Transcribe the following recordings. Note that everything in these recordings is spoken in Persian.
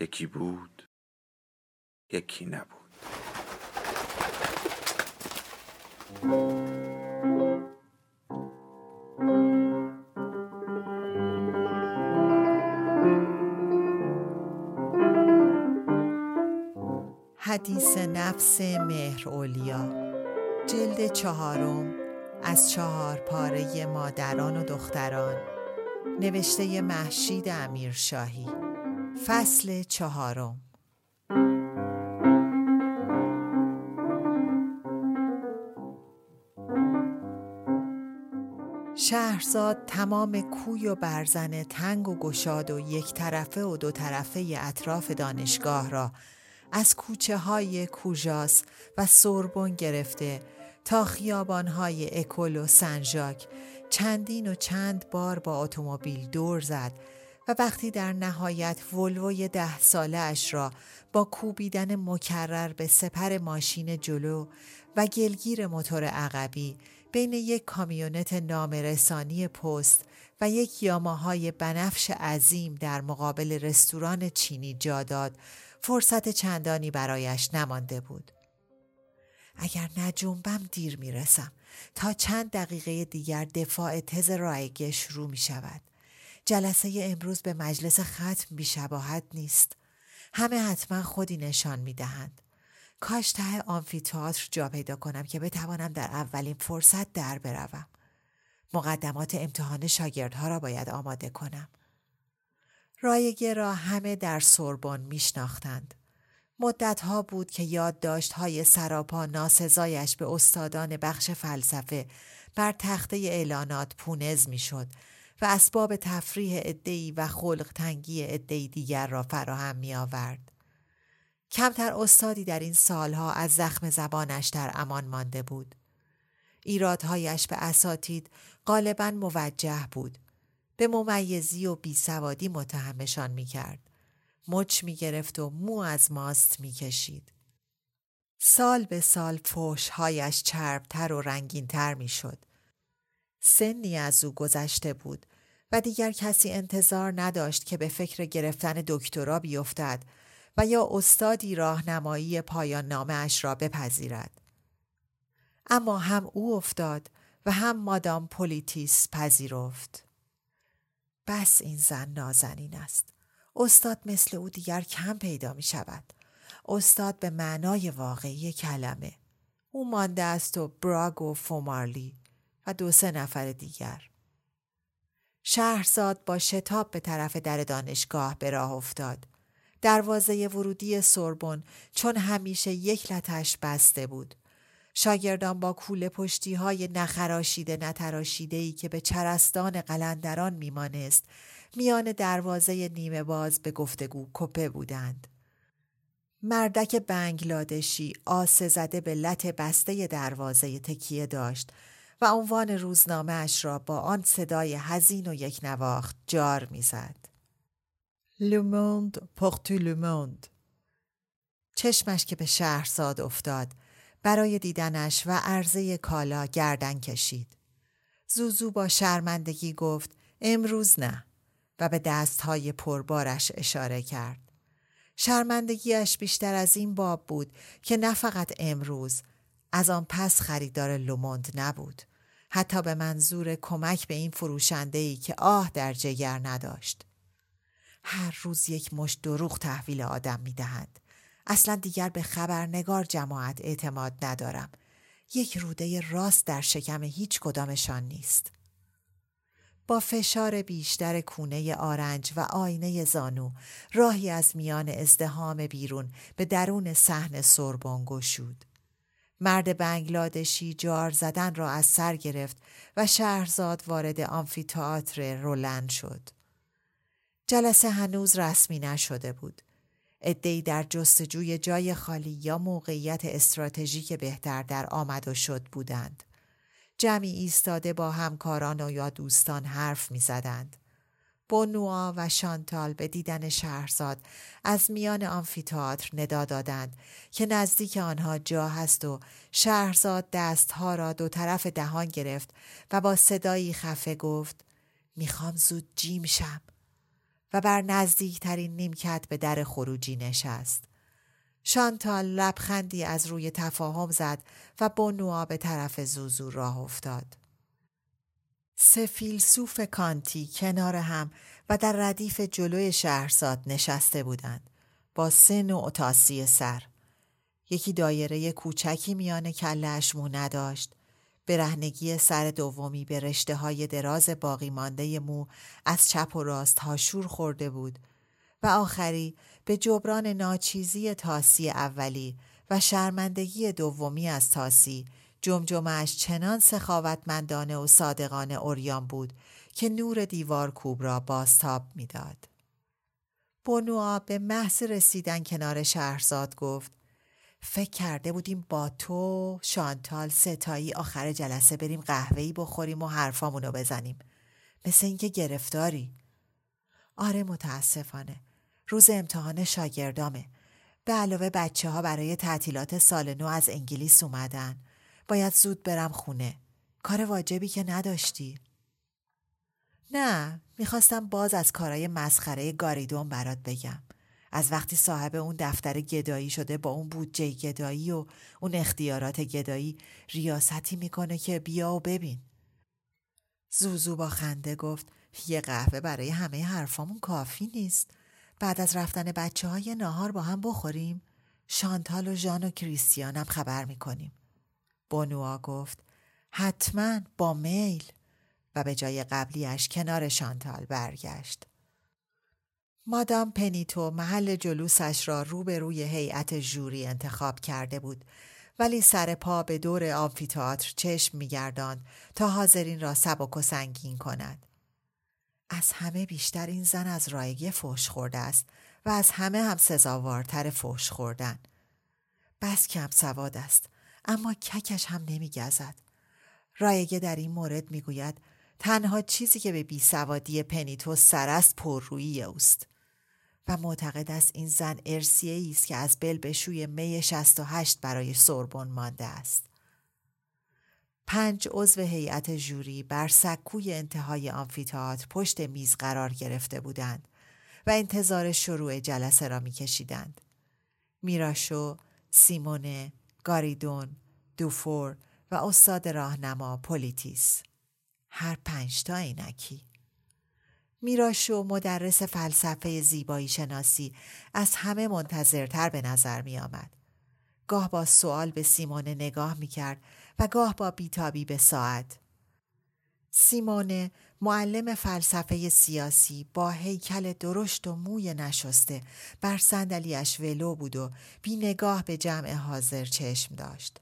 یکی بود، یکی نبود. حدیث نفس مهرعلیا، جلد 4 از 4 پاره مادران و دختران، نوشته مهشید امیرشاهی، فصل 4. شهرزاد تمام کوی و برزن تنگ و گشاد و یک طرفه و دو طرفه اطراف دانشگاه را از کوچه های کوژاس و سوربون گرفته تا خیابان های اکول و سن ژاک چندین و چند بار با اتومبیل دور زد و وقتی در نهایت ولوی 10 ساله اش را با کوبیدن مکرر به سپر ماشین جلو و گلگیر موتور عقبی بین یک کامیونت نامه‌رسانی پست و یک یاماهای بنفش عظیم در مقابل رستوران چینی جا داد، فرصت چندانی برایش نمانده بود. اگر نجنبم دیر میرسم، تا چند دقیقه دیگر دفاع تز رایگه شروع می شود. جلسه امروز به مجلس ختم بی‌شباهت نیست. همه حتما خودی نشان می‌دهند. کاش ته آمفی‌تئاتر جا پیدا کنم که بتوانم در اولین فرصت در بروم. مقدمات امتحان شاگردها را باید آماده کنم. رایگه را همه در سوربون می‌شناختند. مدت‌ها بود که یادداشت‌های سراپا ناسزایش به استادان بخش فلسفه بر تخته اعلانات پونز می‌شد و اسباب تفریح عده‌ای و خلق تنگی عده‌ای دیگر را فراهم می آورد. کمتر استادی در این سالها از زخم زبانش در امان مانده بود. ایرادهایش به اساتید غالباً موجه بود. به ممیزی و بیسوادی متهمشان می کرد. مچ می گرفت و مو از ماست می کشید. سال به سال فحش‌هایش چربتر و رنگین‌تر می شد. سنی از او گذشته بود و دیگر کسی انتظار نداشت که به فکر گرفتن دکترا بیفتد و یا استادی راهنمایی پایان نامه اش را بپذیرد. اما هم او افتاد و هم مادام پولیتیس پذیرفت. بس این زن نازنین است. استاد مثل او دیگر کم پیدا می شود. استاد به معنای واقعی کلمه. او مانده است و براگ و فومارلی و 2-3 نفر دیگر. شهرزاد با شتاب به طرف در دانشگاه به راه افتاد. دروازه ورودی سوربون چون همیشه یک لتش بسته بود. شاگردان با کوله پشتی‌های نخراشیده نتراشیده‌ای که به چرستان قلندران میمانست، میان دروازه نیمه باز به گفتگو کپه بودند. مردک بنگلادشی آسه زده به لت بسته دروازه تکیه داشت و عنوان روزنامه اش را با آن صدای حزین و یک نواخت جار می زد. لوموند پورتو لوموند. چشمش که به شهرزاد افتاد، برای دیدنش و عرضه کالا گردن کشید. زوزو با شرمندگی گفت امروز نه و به دستهای پربارش اشاره کرد. شرمندگیش بیشتر از این باب بود که نه فقط امروز، از آن پس خریدار لوموند نبود، حتی به منظور کمک به این فروشنده‌ای که آه در جگر نداشت. هر روز یک مشت دروغ تحویل آدم می‌دهند. اصلا دیگر به خبرنگار جماعت اعتماد ندارم. یک روده راست در شکم هیچ کدامشان نیست. با فشار بیشتر کونه آرنج و آینه زانو راهی از میان ازدحام بیرون به درون صحن سوربون گشود. مرد بنگلادشی جار زدن را از سر گرفت و شهرزاد وارد آمفی‌تئاتر رولند شد. جلسه هنوز رسمی نشده بود. عده‌ای در جستجوی جای خالی یا موقعیت استراتژیک بهتر در آمد و شد بودند. جمعی ایستاده با همکاران و یا دوستان حرف می زدند. بونوا و شانتال به دیدن شهرزاد از میان آمفی‌تئاتر ندا دادند که نزدیک آنها جا هست و شهرزاد دستها را دو طرف دهان گرفت و با صدایی خفه گفت میخوام زود جیم شم و بر نزدیکترین نیمکت به در خروجی نشست. شانتال لبخندی از روی تفاهم زد و بونوا به طرف زوزو راه افتاد. سه فیلسوف کانتی کنار هم و در ردیف جلوی شهرزاد نشسته بودند با سه نوع تاسی سر. یکی دایره کوچکی میان کله‌اش مو نداشت. برهنگی سر دومی به رشته‌های دراز باقی مانده مو از چپ و راست هاشور خورده بود و آخری به جبران ناچیزی تاسی اولی و شرمندگی دومی از تاسی جمجمه‌اش چنان سخاوتمندانه و صادقانه عریان بود که نور دیوار کوب را بازتاب می‌داد. بونوا به محض رسیدن کنار شهرزاد گفت فکر کرده بودیم با تو شانتال ستایی آخر جلسه بریم قهوه‌ای بخوریم و حرفامونو بزنیم. مثل اینکه گرفتاری. آره متاسفانه. روز امتحان شاگردامه. به علاوه بچه‌ها برای تعطیلات سال نو از انگلیس اومدن. باید زود برم خونه. کار واجبی که نداشتی؟ نه، میخواستم باز از کارهای مسخره گاریدون برات بگم. از وقتی صاحب اون دفتر گدایی شده با اون بودجه گدایی و اون اختیارات گدایی ریاستی میکنه که بیا و ببین. زوزو با خنده گفت یه قهوه برای همه حرفامون کافی نیست. بعد از رفتن بچه ها یه ناهار با هم بخوریم. شانتال و ژان و کریستیان هم خبر میکنیم. بونوا گفت حتما با میل و به جای قبلیش کنار شانتال برگشت. مادام پنیتو محل جلوسش را روبروی هیئت ژوری انتخاب کرده بود ولی سر پا به دور آمفی‌تئاتر چشم می‌گرداند تا حاضرین را سبک و سنگین کند. از همه بیشتر این زن از رایگه فحش خورده است و از همه هم سزاوارتر فحش خوردن. بس کم سواد است. اما ککش هم نمیگزد. رایگه در این مورد میگوید تنها چیزی که به بیسوادی پنیتو سر است پررویی اوست و معتقد است این زن ارثیه‌ای است که از بل به شوی می 68 برای سوربون مانده است. 5 عضو هیئت ژوری بر سکوی انتهای آمفی‌تئاتر پشت میز قرار گرفته بودند و انتظار شروع جلسه را میکشیدند. میراشو، سیمون، گاریدون، دو فور و استاد راهنما پولیتیس. هر 5 تا اینکی. میراشو مدرس فلسفه زیبایی شناسی از همه منتظرتر به نظر می آمد. گاه با سوال به سیمونه نگاه می کرد و گاه با بیتابی به ساعت. سیمونه معلم فلسفه سیاسی با هیکل درشت و موی نشسته بر صندلی‌اش ولو بود و بی نگاه به جمع حاضر چشم داشت.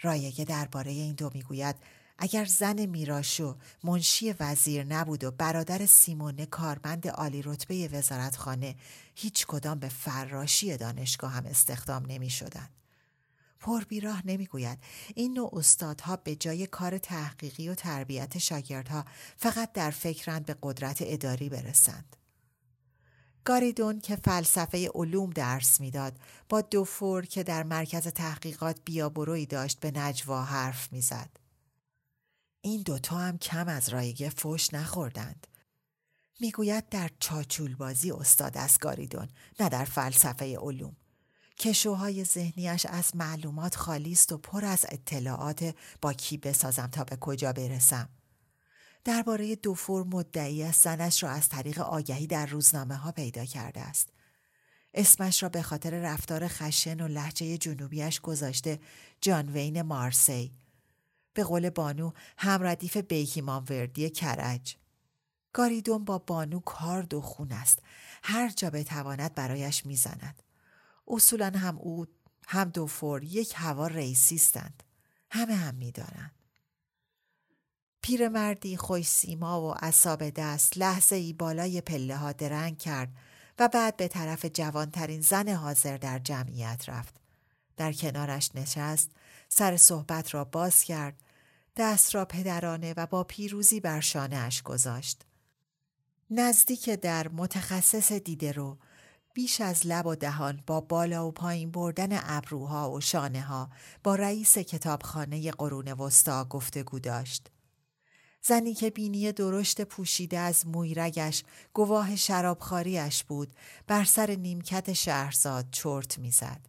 رایگه درباره این دو میگوید اگر زن میراشو منشی وزیر نبود و برادر سیمونه کارمند عالی رتبه وزارتخانه هیچ کدام به فراشی دانشگاه هم استخدام نمی شدند. پر بیراه نمیگوید این نوع استادها به جای کار تحقیقی و تربیت شاگردها فقط در فکرند به قدرت اداری برسند. گاریدون که فلسفه علوم درس میداد با دو فور که در مرکز تحقیقات بیابرویی داشت به نجوا حرف میزد. این دوتا هم کم از رایگه فوش نخوردند. میگوید در چاچولبازی استاد است گاریدون، نه در فلسفه علوم. کشوهای ذهنیش از معلومات خالی است و پر از اطلاعات با کی بسازم تا به کجا برسم. درباره دو فور مدعی است زنش را از طریق آگهی در روزنامه ها پیدا کرده است. اسمش را به خاطر رفتار خشن و لهجه جنوبیش گذاشته جان وین مارسی. به قول بانو هم ردیف بیکیمانوردی کرج. گاریدون با بانو کارد و خون است. هر جا بتواند برایش میزند. اصولا هم او هم دو فور یک هوا رئیسیستند. همه هم می‌دانند. پیرمردی خوش سیما و اصاب دست لحظه‌ای بالای پله‌ها درنگ کرد و بعد به طرف جوانترین زن حاضر در جمعیت رفت. در کنارش نشست، سر صحبت را باز کرد، دست را پدرانه و با پیروزی بر شانه اش گذاشت. نزدیک در متخصص دیده رو بیش از لب و دهان با بالا و پایین بردن ابروها و شانه ها با رئیس کتابخانه قرون وسطا گفتگو داشت. زنی که بینی درشت پوشیده از موی رگش گواه شرابخاریش بود، بر سر نیمکت شهرزاد چرت می زد.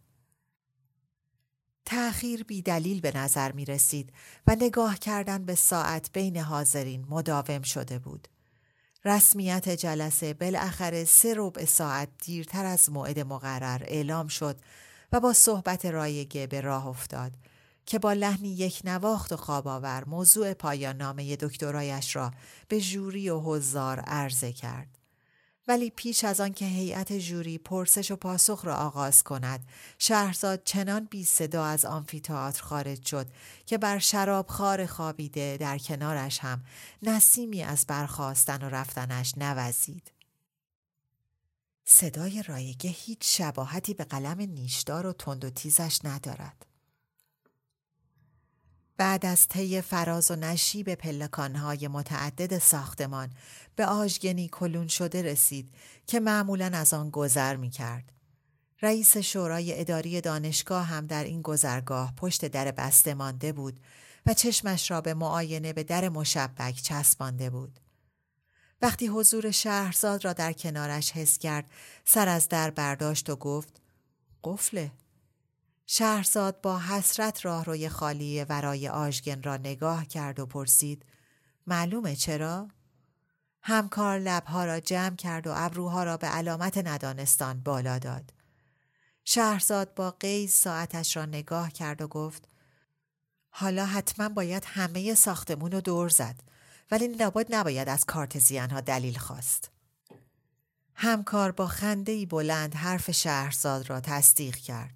تأخیر بی دلیل به نظر می رسید و نگاه کردن به ساعت بین حاضرین مداوم شده بود. رسمیت جلسه بالاخره 3/4 ساعت دیرتر از موعد مقرر اعلام شد و با صحبت رایگه به راه افتاد که با لحنی یک نواخت و خواباور موضوع پایان نامه دکترایش را به جوری و حضار عرضه کرد. ولی پیش از آن که هیئت جوری پرسش و پاسخ را آغاز کند، شهرزاد چنان بی صدا از آمفی‌تئاتر خارج شد که بر شرابخوار خوابیده در کنارش هم نسیمی از برخاستن و رفتنش نوزید. صدای رایگه هیچ شباهتی به قلم نیشدار و تند و تیزش ندارد. بعد از طی فراز و نشیب پلکان‌های متعدد ساختمان به آژگنی کلون شده رسید که معمولاً از آن گذر می‌کرد. رئیس شورای اداری دانشگاه هم در این گذرگاه پشت در بسته مانده بود و چشمش را به معاینه به در مشبک چسبانده بود. وقتی حضور شهرزاد را در کنارش حس کرد، سر از در برداشت و گفت: قفله. شهرزاد با حسرت راهروی خالی ورای آژگن را نگاه کرد و پرسید: معلومه چرا؟ همکار لبها را جمع کرد و ابروها را به علامت ندانستان بالا داد. شهرزاد با غیظ ساعتش را نگاه کرد و گفت: حالا حتما باید همه ساختمون رو دور زد، ولی نباید از کارتزیان ها دلیل خواست. همکار با خنده‌ای بلند حرف شهرزاد را تصدیق کرد.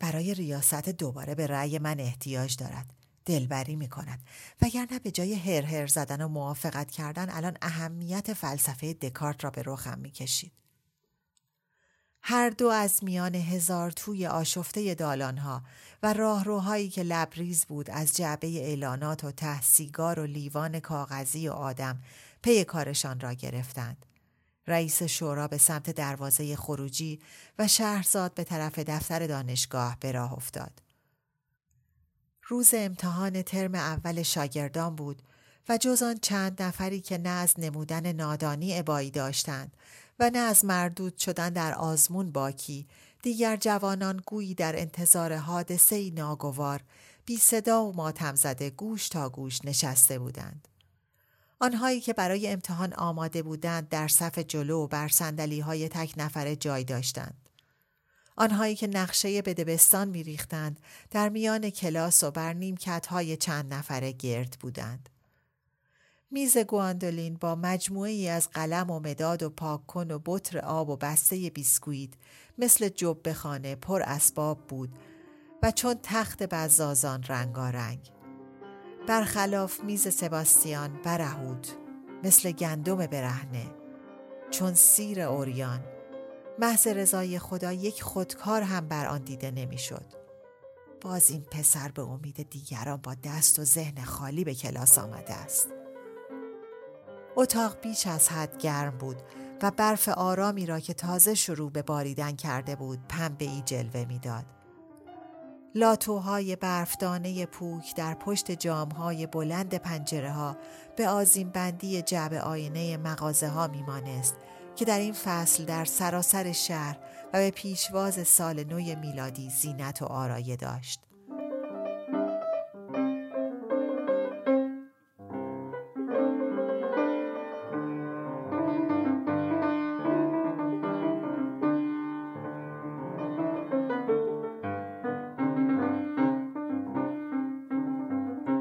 برای ریاست دوباره به رأی من احتیاج دارد. دلبری می کند. وگرنه به جای هرهر زدن و موافقت کردن الان اهمیت فلسفه دکارت را به رخم می کشید. هر دو از میان هزار توی آشفته دالانها و راهروهایی که لبریز بود از جعبه اعلانات و ته سیگار و لیوان کاغذی و آدم، پی کارشان را گرفتند. رئیس شورا به سمت دروازه خروجی و شهرزاد به طرف دفتر دانشگاه به راه افتاد. روز امتحان ترم اول شاگردان بود و جز آن چند نفری که نه از نمودن نادانی ابایی داشتند و نه از مردود شدن در آزمون باکی، دیگر جوانان گویی در انتظار حادثه‌ای ناگوار بی صدا و ماتم زده گوش تا گوش نشسته بودند. آنهایی که برای امتحان آماده بودند در صف جلو و بر صندلی‌های تک نفره جای داشتند. آنهایی که نقشه به دبستان می‌ریختند در میان کلاس و بر نیمکت‌های چند نفره گرد بودند. میز گواندولین با مجموعه‌ای از قلم و مداد و پاککن و بطر آب و بسته بیسکویت مثل جبه‌خانه پر اسباب بود و چون تخت بزازان رنگارنگ. برخلاف میز سباستیان برهود مثل گندم برهنه، چون سیر اوریان. محض رضای خدا یک خودکار هم بر آن دیده نمیشد. باز این پسر به امید دیگران با دست و ذهن خالی به کلاس آمده است. اتاق بیش از حد گرم بود و برف آرامی را که تازه شروع به باریدن کرده بود پنبه‌ای جلوه میداد. لاتوهای برفدانه پوک در پشت جامهای بلند پنجره‌ها به آذین‌بندی جعبه آینه مغازه‌ها میمانست که در این فصل در سراسر شهر و به پیشواز سال نو میلادی زینت و آرایه داشت.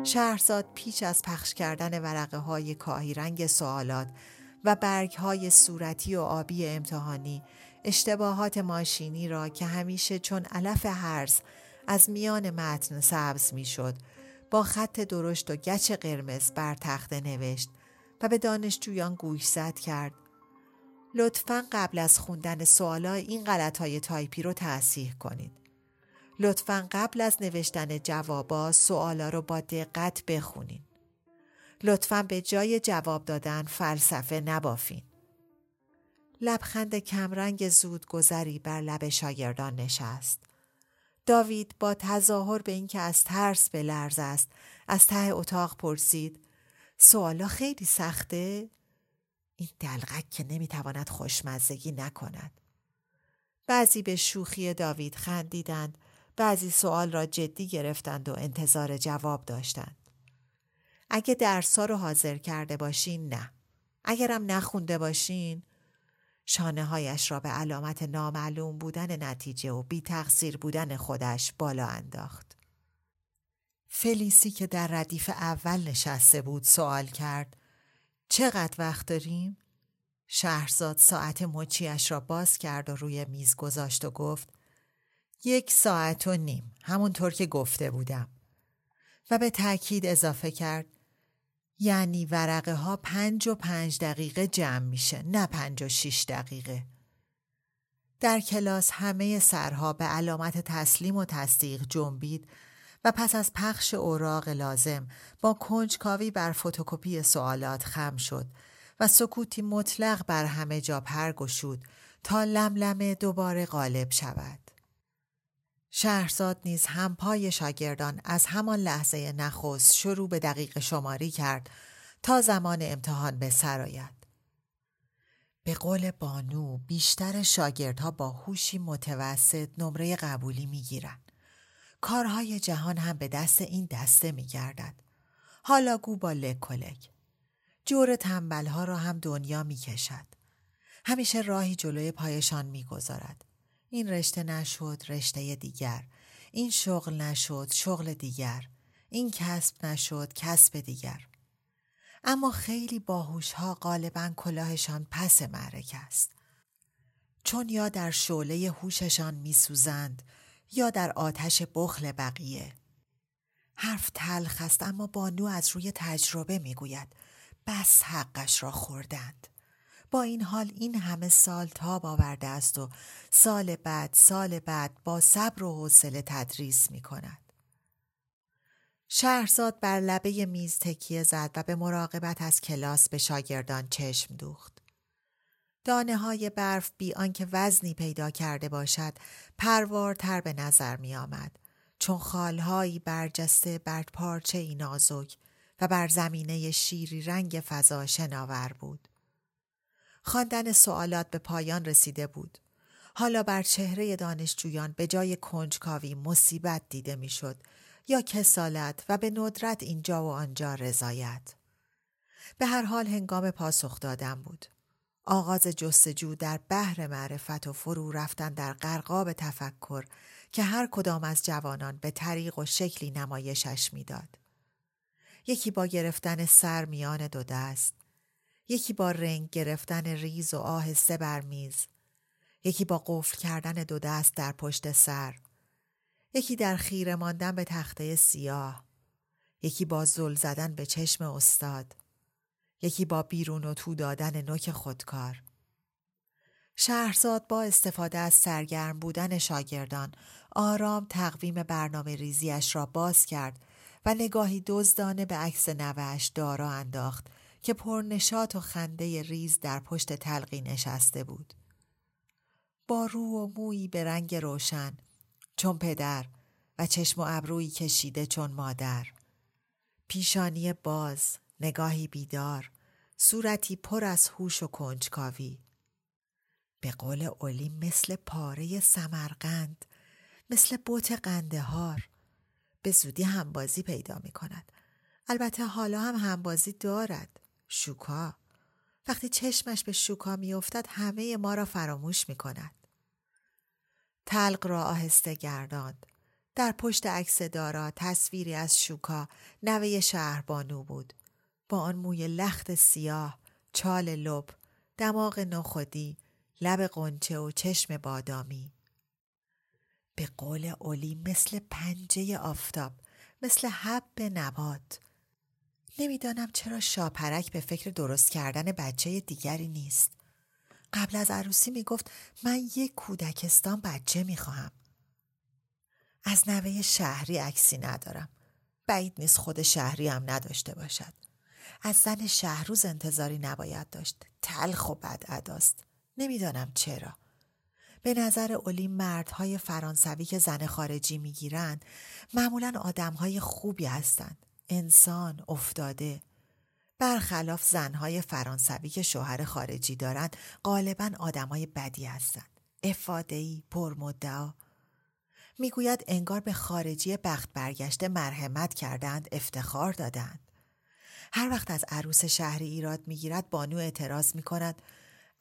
شهرزاد پیش از پخش کردن ورقه‌های کاهی رنگ سوالات و برگ‌های صورتی و آبی امتحانی، اشتباهات ماشینی را که همیشه چون علف هرز از میان متن سبز میشد، با خط درشت و گچ قرمز بر تخته نوشت و به دانشجویان گوشزد کرد. لطفاً قبل از خوندن سوالا این غلط‌های تایپی رو تصحیح کنید. لطفاً قبل از نوشتن جوابا سوالا رو با دقت بخونید. لطفاً به جای جواب دادن فلسفه نبافین. لبخند کمرنگ زود گذری بر لب شاگردان نشست. داوید با تظاهر به اینکه از ترس به لرز است، از ته اتاق پرسید: سوالا خیلی سخته؟ این دلغک که نمیتواند خوشمزگی نکند. بعضی به شوخی داوید خندیدند، بعضی سوال را جدی گرفتند و انتظار جواب داشتند. اگه درس‌ها رو حاضر کرده باشین نه. اگرم نخونده باشین، شانه‌هایش را به علامت نامعلوم بودن نتیجه و بی تقصیر بودن خودش بالا انداخت. فلیسی که در ردیف اول نشسته بود سوال کرد: چقدر وقت داریم؟ شهرزاد ساعت مچیش را باز کرد و روی میز گذاشت و گفت: 1.5 ساعت، همونطور که گفته بودم. و به تأکید اضافه کرد: یعنی ورقه ها 5 و 5 دقیقه جمع میشه، نه 5 و 6 دقیقه. در کلاس همه سرها به علامت تسلیم و تصدیق جنبید و پس از پخش اوراق لازم با کنجکاوی بر فتوکپی سوالات خم شد و سکوتی مطلق بر همه جا پر گشود تا لملمه دوباره غالب شود. شهرزاد نیز همپای شاگردان از همان لحظه نخست شروع به دقیقه شماری کرد تا زمان امتحان به سر آید. به قول بانو بیشتر شاگردها با هوشی متوسط نمره قبولی میگیرند. کارهای جهان هم به دست این دسته می گردد. حالا گو با لکلک. جور تنبلها را هم دنیا می کشد. همیشه راهی جلوی پایشان می گذارد. این رشته نشد، رشته دیگر. این شغل نشد، شغل دیگر. این کسب نشد، کسب دیگر. اما خیلی باهوشها غالباً کلاهشان پس معرکه است. چون یا در شعله هوششان می سوزند، یا در آتش بخل بقیه. حرف تلخ است اما بانو از روی تجربه میگوید. بس حقش را خوردند. با این حال این همه سال تاب آورده است و سال بعد با صبر و حوصله تدریس میکند. شهرزاد بر لبه میز تکیه زد و به مراقبت از کلاس به شاگردان چشم دوخت. دانه های برف بی آنکه وزنی پیدا کرده باشد پروارتر به نظر می آمد، چون خالهایی برجسته بر پارچه‌ای نازک و بر زمینه شیری رنگ فضا شناور بود. خواندن سوالات به پایان رسیده بود. حالا بر چهره دانشجویان به جای کنجکاوی مصیبت دیده می شد یا کسالت و به ندرت اینجا و آنجا رضایت. به هر حال هنگام پاسخ دادن بود. آغاز جستجو در بحر معرفت و فرو رفتن در غرقاب تفکر که هر کدام از جوانان به طریق و شکلی نمایشش میداد. یکی با گرفتن سر میان دو دست، یکی با رنگ گرفتن ریز و آهسته بر میز، یکی با قفل کردن دو دست در پشت سر، یکی در خیره ماندن به تخته سیاه، یکی با زل زدن به چشم استاد، یکی با بیرون و تو دادن نوک خودکار. شهرزاد با استفاده از سرگرم بودن شاگردان آرام تقویم برنامه ریزیش را باز کرد و نگاهی دزدانه به عکس نوه‌اش دارا انداخت که پرنشاط و خنده ریز در پشت تلقی نشسته بود. با رو و مویی به رنگ روشن چون پدر و چشم و ابرویی کشیده چون مادر، پیشانی باز، نگاهی بیدار، صورتی پر از هوش و کنجکاوی. به قول علی مثل پاره سمرقند، مثل بوت قندهار. به زودی همبازی پیدا می کند. البته حالا هم همبازی دارد. شوکا. وقتی چشمش به شوکا می افتد همه ما را فراموش می کند. تلق را آهسته گرداند. در پشت عکس دارا تصویری از شوکا، نوه شهربانو بود. با آن موی لخت سیاه، چال لب دماغ نخودی، لب قنچه و چشم بادامی. به قول علی مثل پنجه آفتاب، مثل حب نبات. نمیدانم چرا شاپرک به فکر درست کردن بچه دیگری نیست. قبل از عروسی میگفت من یک کودکستان بچه میخواهم. از نوه شهری عکسی ندارم. بعید نیست خود شهری هم نداشته باشد. از زن شهروز انتظاری نباید داشت. تلخ و بد اداست. نمیدانم چرا. به نظر علی مردهای فرانسوی که زن خارجی میگیرن معمولاً آدمهای خوبی هستند. انسان، افتاده. برخلاف زنهای فرانسوی که شوهر خارجی دارند غالباً آدمهای بدی هستند. افاده‌ای، پرمدعا. میگوید انگار به خارجی بخت برگشته مرحمت کردند، افتخار دادند. هر وقت از عروس شهری ایراد میگیرد بانو اعتراض میکند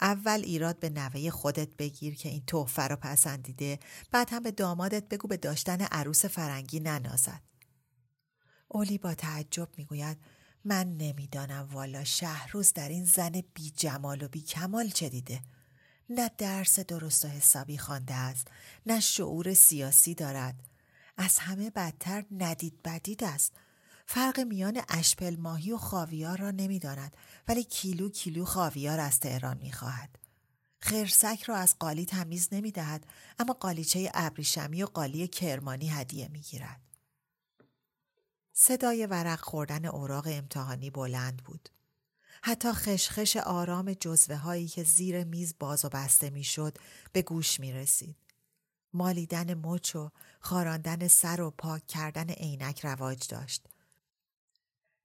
اول ایراد به نوه خودت بگیر که این تحفه رو پسندیده، بعد هم به دامادت بگو به داشتن عروس فرنگی ننازد. اولی با تعجب میگوید من نمیدانم والا شهروز در این زن بی جمال و بی کمال چه دیده. نه درس درست و حسابی خوانده است، نه شعور سیاسی دارد. از همه بدتر ندید بدید است. فرق میان اشپل ماهی و خاویار را نمیداند، ولی کیلو کیلو خاویار از تهران میخواهد. خرسک را از قالی تمیز نمیدهد، اما قالیچه ابریشمی و قالی کرمانی هدیه میگیرد. صدای ورق خوردن اوراق امتحانی بلند بود. حتی خشخش آرام جزوه هایی که زیر میز باز و بسته میشد به گوش میرسید. مالیدن مچ و خاراندن سر و پاک کردن عینک رواج داشت.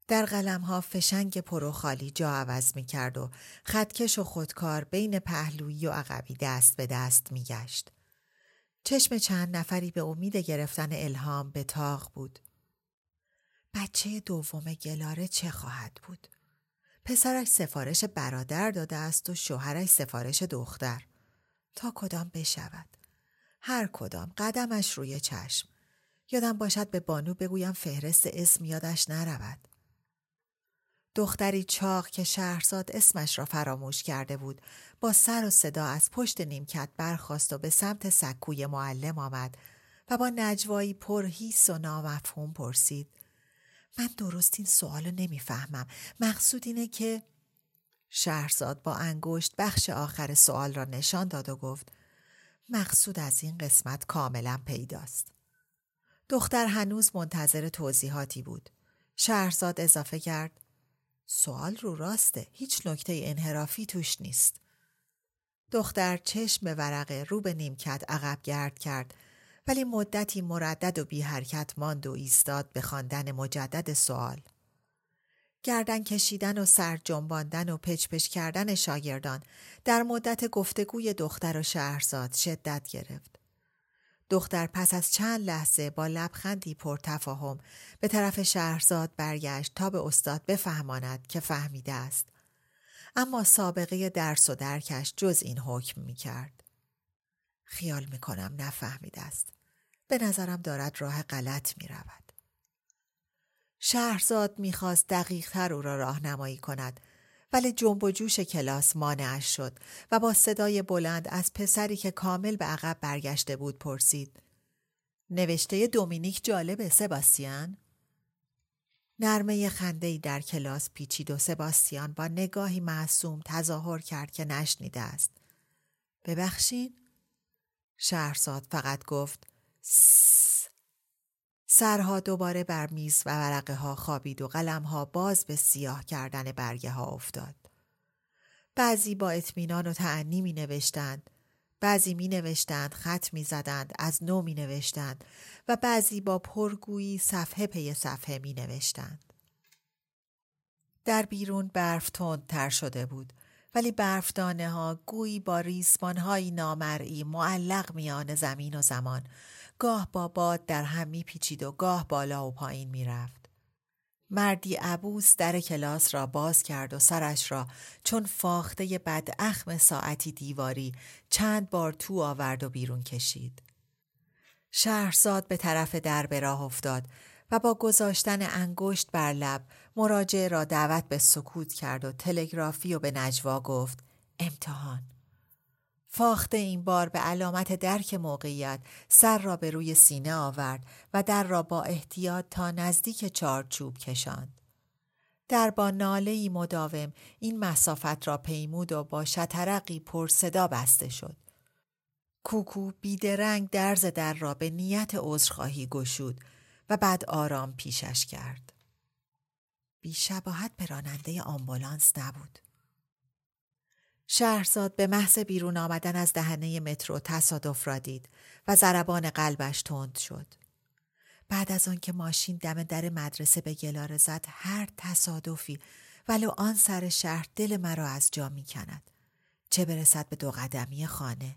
در قلم‌ها فشنگ پروخالی جا عوض می‌کرد و خطکش و خودکار بین پهلویی و عقبی دست به دست می‌گشت. چشم چند نفری به امید گرفتن الهام به تاق بود. بچه دوم گلاره چه خواهد بود؟ پسرش سفارش برادر داده است و شوهرش سفارش دختر. تا کدام بشود؟ هر کدام قدمش روی چشم. یادم باشد به بانو بگویم فهرست اسم یادش نرود. دختری چاق که شهرزاد اسمش را فراموش کرده بود با سر و صدا از پشت نیمکت برخاست و به سمت سکوی معلم آمد و با نجوایی پرهیس و نامفهوم پرسید من درست این سوالو نمیفهمم، مقصود اینه که شهرزاد با انگشت بخش آخر سوال را نشان داد و گفت مقصود از این قسمت کاملا پیداست. دختر هنوز منتظر توضیحاتی بود. شهرزاد اضافه کرد سوال رو راسته، هیچ نکته انحرافی توش نیست. دختر چشم به ورقه رو به نیمکت عقب گرد کرد ولی مدتی مردد و بی حرکت ماند و ایستاد به خواندن مجدد سوال. گردن کشیدن و سر جنباندن و پچ‌پچ کردن شاگردان در مدت گفتگوی دختر و شهرزاد شدت گرفت. دختر پس از چند لحظه با لبخندی پرتفاهم به طرف شهرزاد برگشت تا به استاد بفهماند که فهمیده است. اما سابقه درس و درکش جز این حکم میکرد. خیال میکنم نفهمیده است. به نظرم دارد راه غلط میرود. شهرزاد میخواست دقیق‌تر او را راهنمایی کند، ولی جنب و جوش کلاس مانعش شد و با صدای بلند از پسری که کامل به عقب برگشته بود پرسید نوشته دومینیک جالبه سباستیان؟ نرمه خنده‌ای در کلاس پیچید و سباستیان با نگاهی معصوم تظاهر کرد که نشنیده است. ببخشین؟ شهرزاد فقط گفت سس. سرها دوباره بر میز و ورقه ها خوابید و قلم ها باز به سیاه کردن برگه ها افتاد. بعضی با اطمینان و تأنی می نوشتند، بعضی می نوشتند، خط می زدند، از نو می نوشتند و بعضی با پرگویی صفحه پی صفحه می نوشتند. در بیرون برف تندتر شده بود ولی برفدانه ها گویی با ریسمان های نامرئی معلق میان زمین و زمان، گاه با باد در هم می پیچید و گاه بالا و پایین می رفت. مردی عبوس در کلاس را باز کرد و سرش را چون فاخته بداخم ساعتی دیواری چند بار تو آورد و بیرون کشید. شهرزاد به طرف در به راه افتاد و با گذاشتن انگشت بر لب مراجع را دعوت به سکوت کرد و تلگرافی و به نجوا گفت امتحان. فاخته این بار به علامت درک موقعیت سر را به روی سینه آورد و در را با احتیاط تا نزدیک چارچوب کشاند. در با ناله‌ای مداوم این مسافت را پیمود و با شطرقی پر صدا بسته شد. کوکو بیدرنگ درز در را به نیت عذرخواهی گشود و بعد آرام پیشش کرد. بی‌شباهت به راننده آمبولانس نبود. شهرزاد به محض بیرون آمدن از دهنه مترو تصادف را دید و ضربان قلبش تند شد. بعد از آن که ماشین دم در مدرسه به گلاره زد، هر تصادفی ولو آن سر شهر دل مرا از جا می کند. چه برسد به دو قدمی خانه.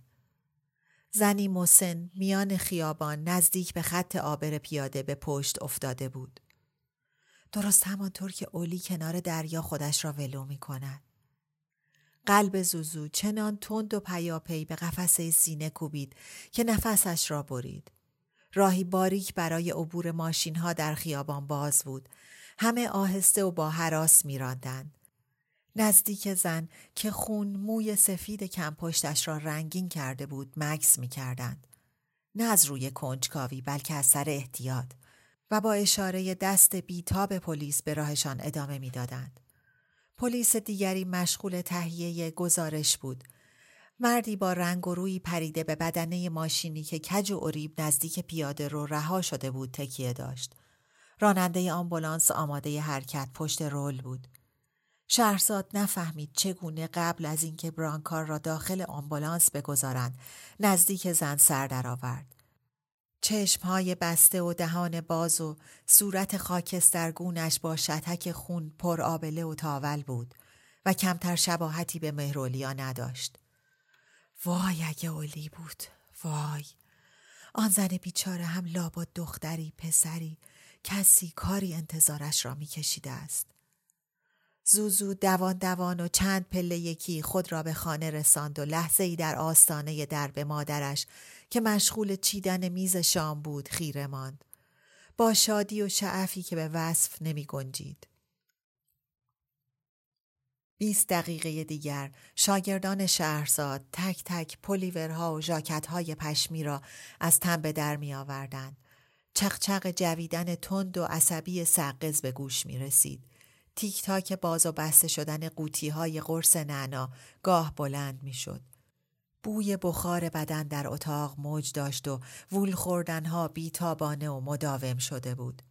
زنی مسن میان خیابان نزدیک به خط عابر پیاده به پشت افتاده بود. درست همانطور که اولی کنار دریا خودش را ولو می کند. قلب زوزو چنان تند و پیاپی به قفسه سینه کوبید که نفسش را برید. راهی باریک برای عبور ماشین‌ها در خیابان باز بود. همه آهسته و با هراس می‌راندند. نزدیک زن که خون موی سفید کم پشتش را رنگین کرده بود، مکث می‌کردند. نه از روی کنجکاوی بلکه از سر احتیاط و با اشاره دست بی‌تاب پلیس به راهشان ادامه می‌دادند. پلیس دیگری مشغول تهیه گزارش بود. مردی با رنگ و رویی پریده به بدنه ماشینی که کج و اریب نزدیک پیاده رو رها شده بود تکیه داشت. راننده آمبولانس آماده حرکت پشت رول بود. شهرزاد نفهمید چگونه قبل از اینکه برانکار را داخل آمبولانس بگذارند نزدیک زن سر درآورد. چشم‌های بسته و دهان باز و صورت خاکسترگونش با شتک خون پر آبله و تاول بود و کمتر شباهتی به مهرعلیا نداشت. وای اگه اولی بود، وای. آن زن بیچاره هم لابد دختری، پسری، کسی کاری انتظارش را می‌کشیده است. زوزو دوان دوان و چند پله یکی خود را به خانه رساند و لحظه‌ای در آستانه در به مادرش که مشغول چیدن میز شام بود خیره ماند. با شادی و شعفی که به وصف نمی گنجید. 20 دقیقه دیگر شاگردان شهرزاد تک تک پلیورها و ژاکت‌های پشمی را از تن به در می آوردند. چقچق جویدن تند و عصبی سقز به گوش می رسید. تیک تاک باز و بسته شدن قوطی‌های قرص نعنا گاه بلند می شد. بوی بخار بدن در اتاق موج داشت و وول خوردنها بیتابانه و مداوم شده بود.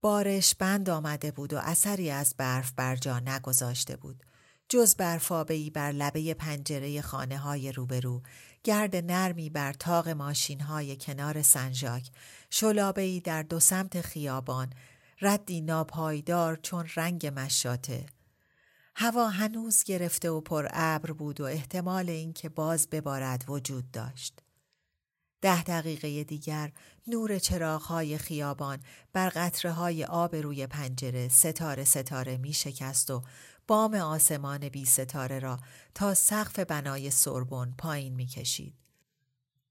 بارش بند آمده بود و اثری از برف بر جا نگذاشته بود. جز برفابهی بر لبه پنجره خانه های روبرو، گرد نرمی بر تاق ماشین های کنار سن ژاک، شلابهی در دو سمت خیابان، ردی ناپایدار چون رنگ مشاته. هوا هنوز گرفته و پر ابر بود و احتمال اینکه باز ببارد وجود داشت. 10 دقیقه دیگر نور چراغ‌های خیابان بر قطره‌های آب روی پنجره ستاره ستاره می شکست و بام آسمان بی ستاره را تا سقف بنای سوربون پایین می کشید.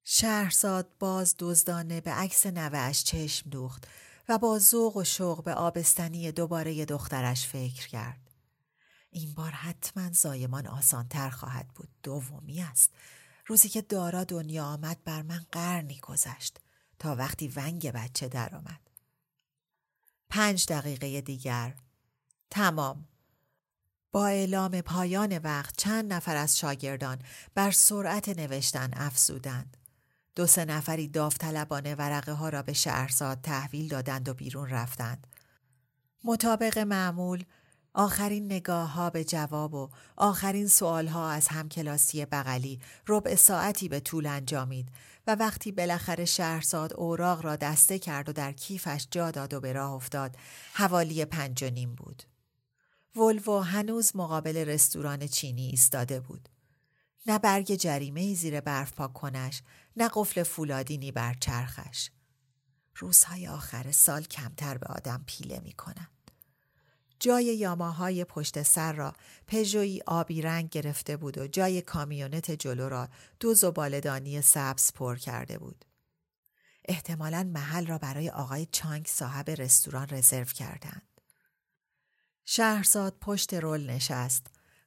شهرزاد باز دزدانه به عکس نوه‌اش چشم دوخت و با ذوق و شوق به آبستنی دوباره دخترش فکر کرد. این بار حتما زایمان آسان‌تر خواهد بود. دومی است. روزی که دارا دنیا آمد بر من قرنی گذشت تا وقتی ونگ بچه در آمد. 5 دقیقه دیگر تمام. با اعلام پایان وقت چند نفر از شاگردان بر سرعت نوشتن افزودند. 2-3 نفری داوطلبانه ورقه ها را به شهرزاد تحویل دادند و بیرون رفتند. مطابق معمول آخرین نگاه ها به جواب و آخرین سوال ها از همکلاسی بغلی ربع ساعتی به طول انجامید و وقتی بالاخره شهرزاد اوراق را دسته کرد و در کیفش جا داد و به راه افتاد، حوالی 5:30 بود. ولوو هنوز مقابل رستوران چینی ایستاده بود. نه برگ جریمه‌ای زیر برف پاک کنش، نه قفل فولادینی بر چرخش. روزهای آخر سال کمتر به آدم پیله می کنن. جای یاماهای پشت سر را پژویی آبی رنگ گرفته بود و جای کامیونت جلو را 2 زباله‌دانی سبز پر کرده بود. احتمالاً محل را برای آقای چانک صاحب رستوران رزرو کردند. شهرزاد پشت رول نشست.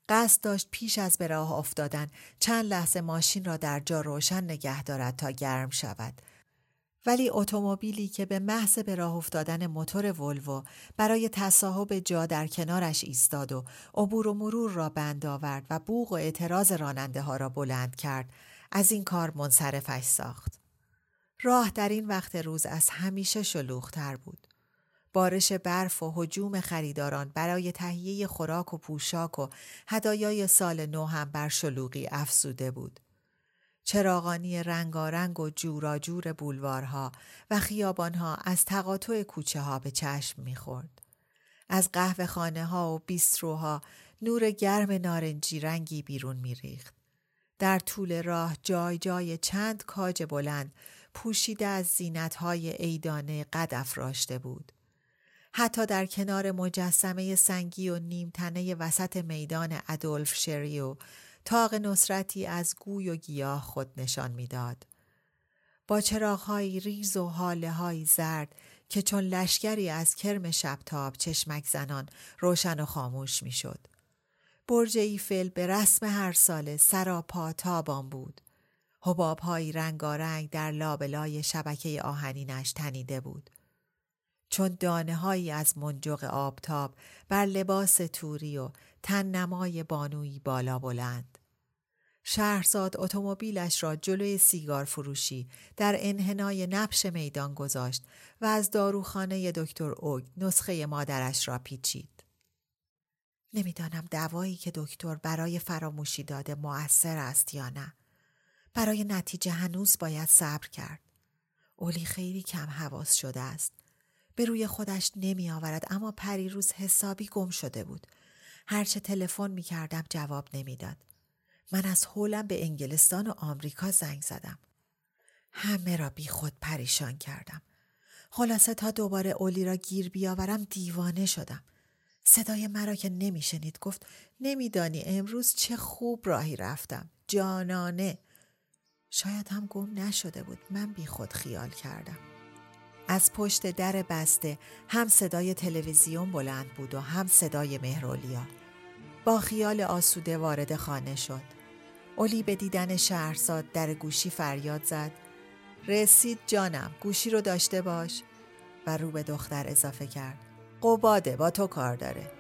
قصد داشت پیش از به راه افتادن چند لحظه ماشین را در جا روشن نگه دارد تا گرم شود. ولی اتومبیلی که به محض به راه افتادن موتور ولوو برای تصاحب جا در کنارش ایستاد و عبور و مرور را بند آورد و بوق و اعتراض راننده ها را بلند کرد، از این کار منصرفش ساخت. راه در این وقت روز از همیشه شلوغ‌تر بود. بارش برف و هجوم خریداران برای تهیه خوراک و پوشاک و هدایای سال نو هم بر شلوغی افزوده بود. چراغانی رنگارنگ و جوراجور بولوارها و خیابانها از تقاطع کوچه ها به چشم می‌خورد. از قهوه خانه ها و بیستروها نور گرم نارنجی رنگی بیرون می‌ریخت. در طول راه جای جای چند کاج بلند پوشیده از زینت‌های عیدانه قد افراشته بود. حتی در کنار مجسمه سنگی و نیمتنه وسط میدان ادولف شریو تاق نصرتی از گوی و گیاه خود نشان میداد. با چراغ‌های ریز و هاله‌های زرد که چون لشگری از کرم شبتاب چشمک زنان روشن و خاموش میشد. برج ایفل به رسم هر ساله سراپا تابان بود. حباب‌های رنگارنگ در لابلای شبکه آهنینش تنیده بود. چون دانه‌هایی از منجوق آبتاب بر لباس توری و تن نمای بانویی بالا بلند. شهرزاد اتومبیلش را جلوی سیگار فروشی در انحنای نبش میدان گذاشت و از داروخانه دکتر اوگ نسخه مادرش را پیچید. نمیدانم دوایی که دکتر برای فراموشی داده مؤثر است یا نه. برای نتیجه هنوز باید صبر کرد. اولی خیلی کم حواس شده است. به روی خودش نمی آورد، اما پریروز حسابی گم شده بود. هرچه تلفن می کردم جواب نمی داد. من از هولم به انگلستان و آمریکا زنگ زدم. همه را بی خود پریشان کردم. خلاصه تا دوباره اولی را گیر بیاورم دیوانه شدم. صدای مرا که نمی شنید گفت نمیدانی امروز چه خوب راهی رفتم. جانانه. شاید هم گم نشده بود. من بی خود خیال کردم. از پشت در بسته هم صدای تلویزیون بلند بود و هم صدای مهرعلیا. با خیال آسوده وارد خانه شد. اولی به دیدن شهرزاد در گوشی فریاد زد. رسید جانم، گوشی رو داشته باش. و رو به دختر اضافه کرد. قباده، با تو کار داره.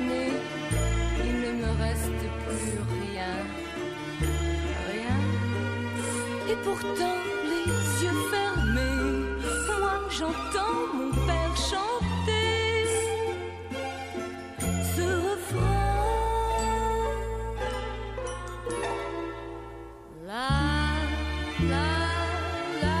Années, il ne me reste plus rien. Et pourtant les yeux fermés, moi j'entends mon père chanter ce refrain. La la la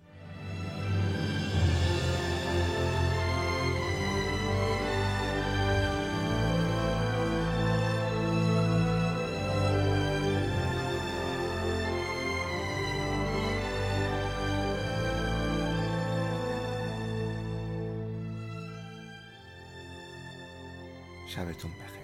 شبتون بخیر.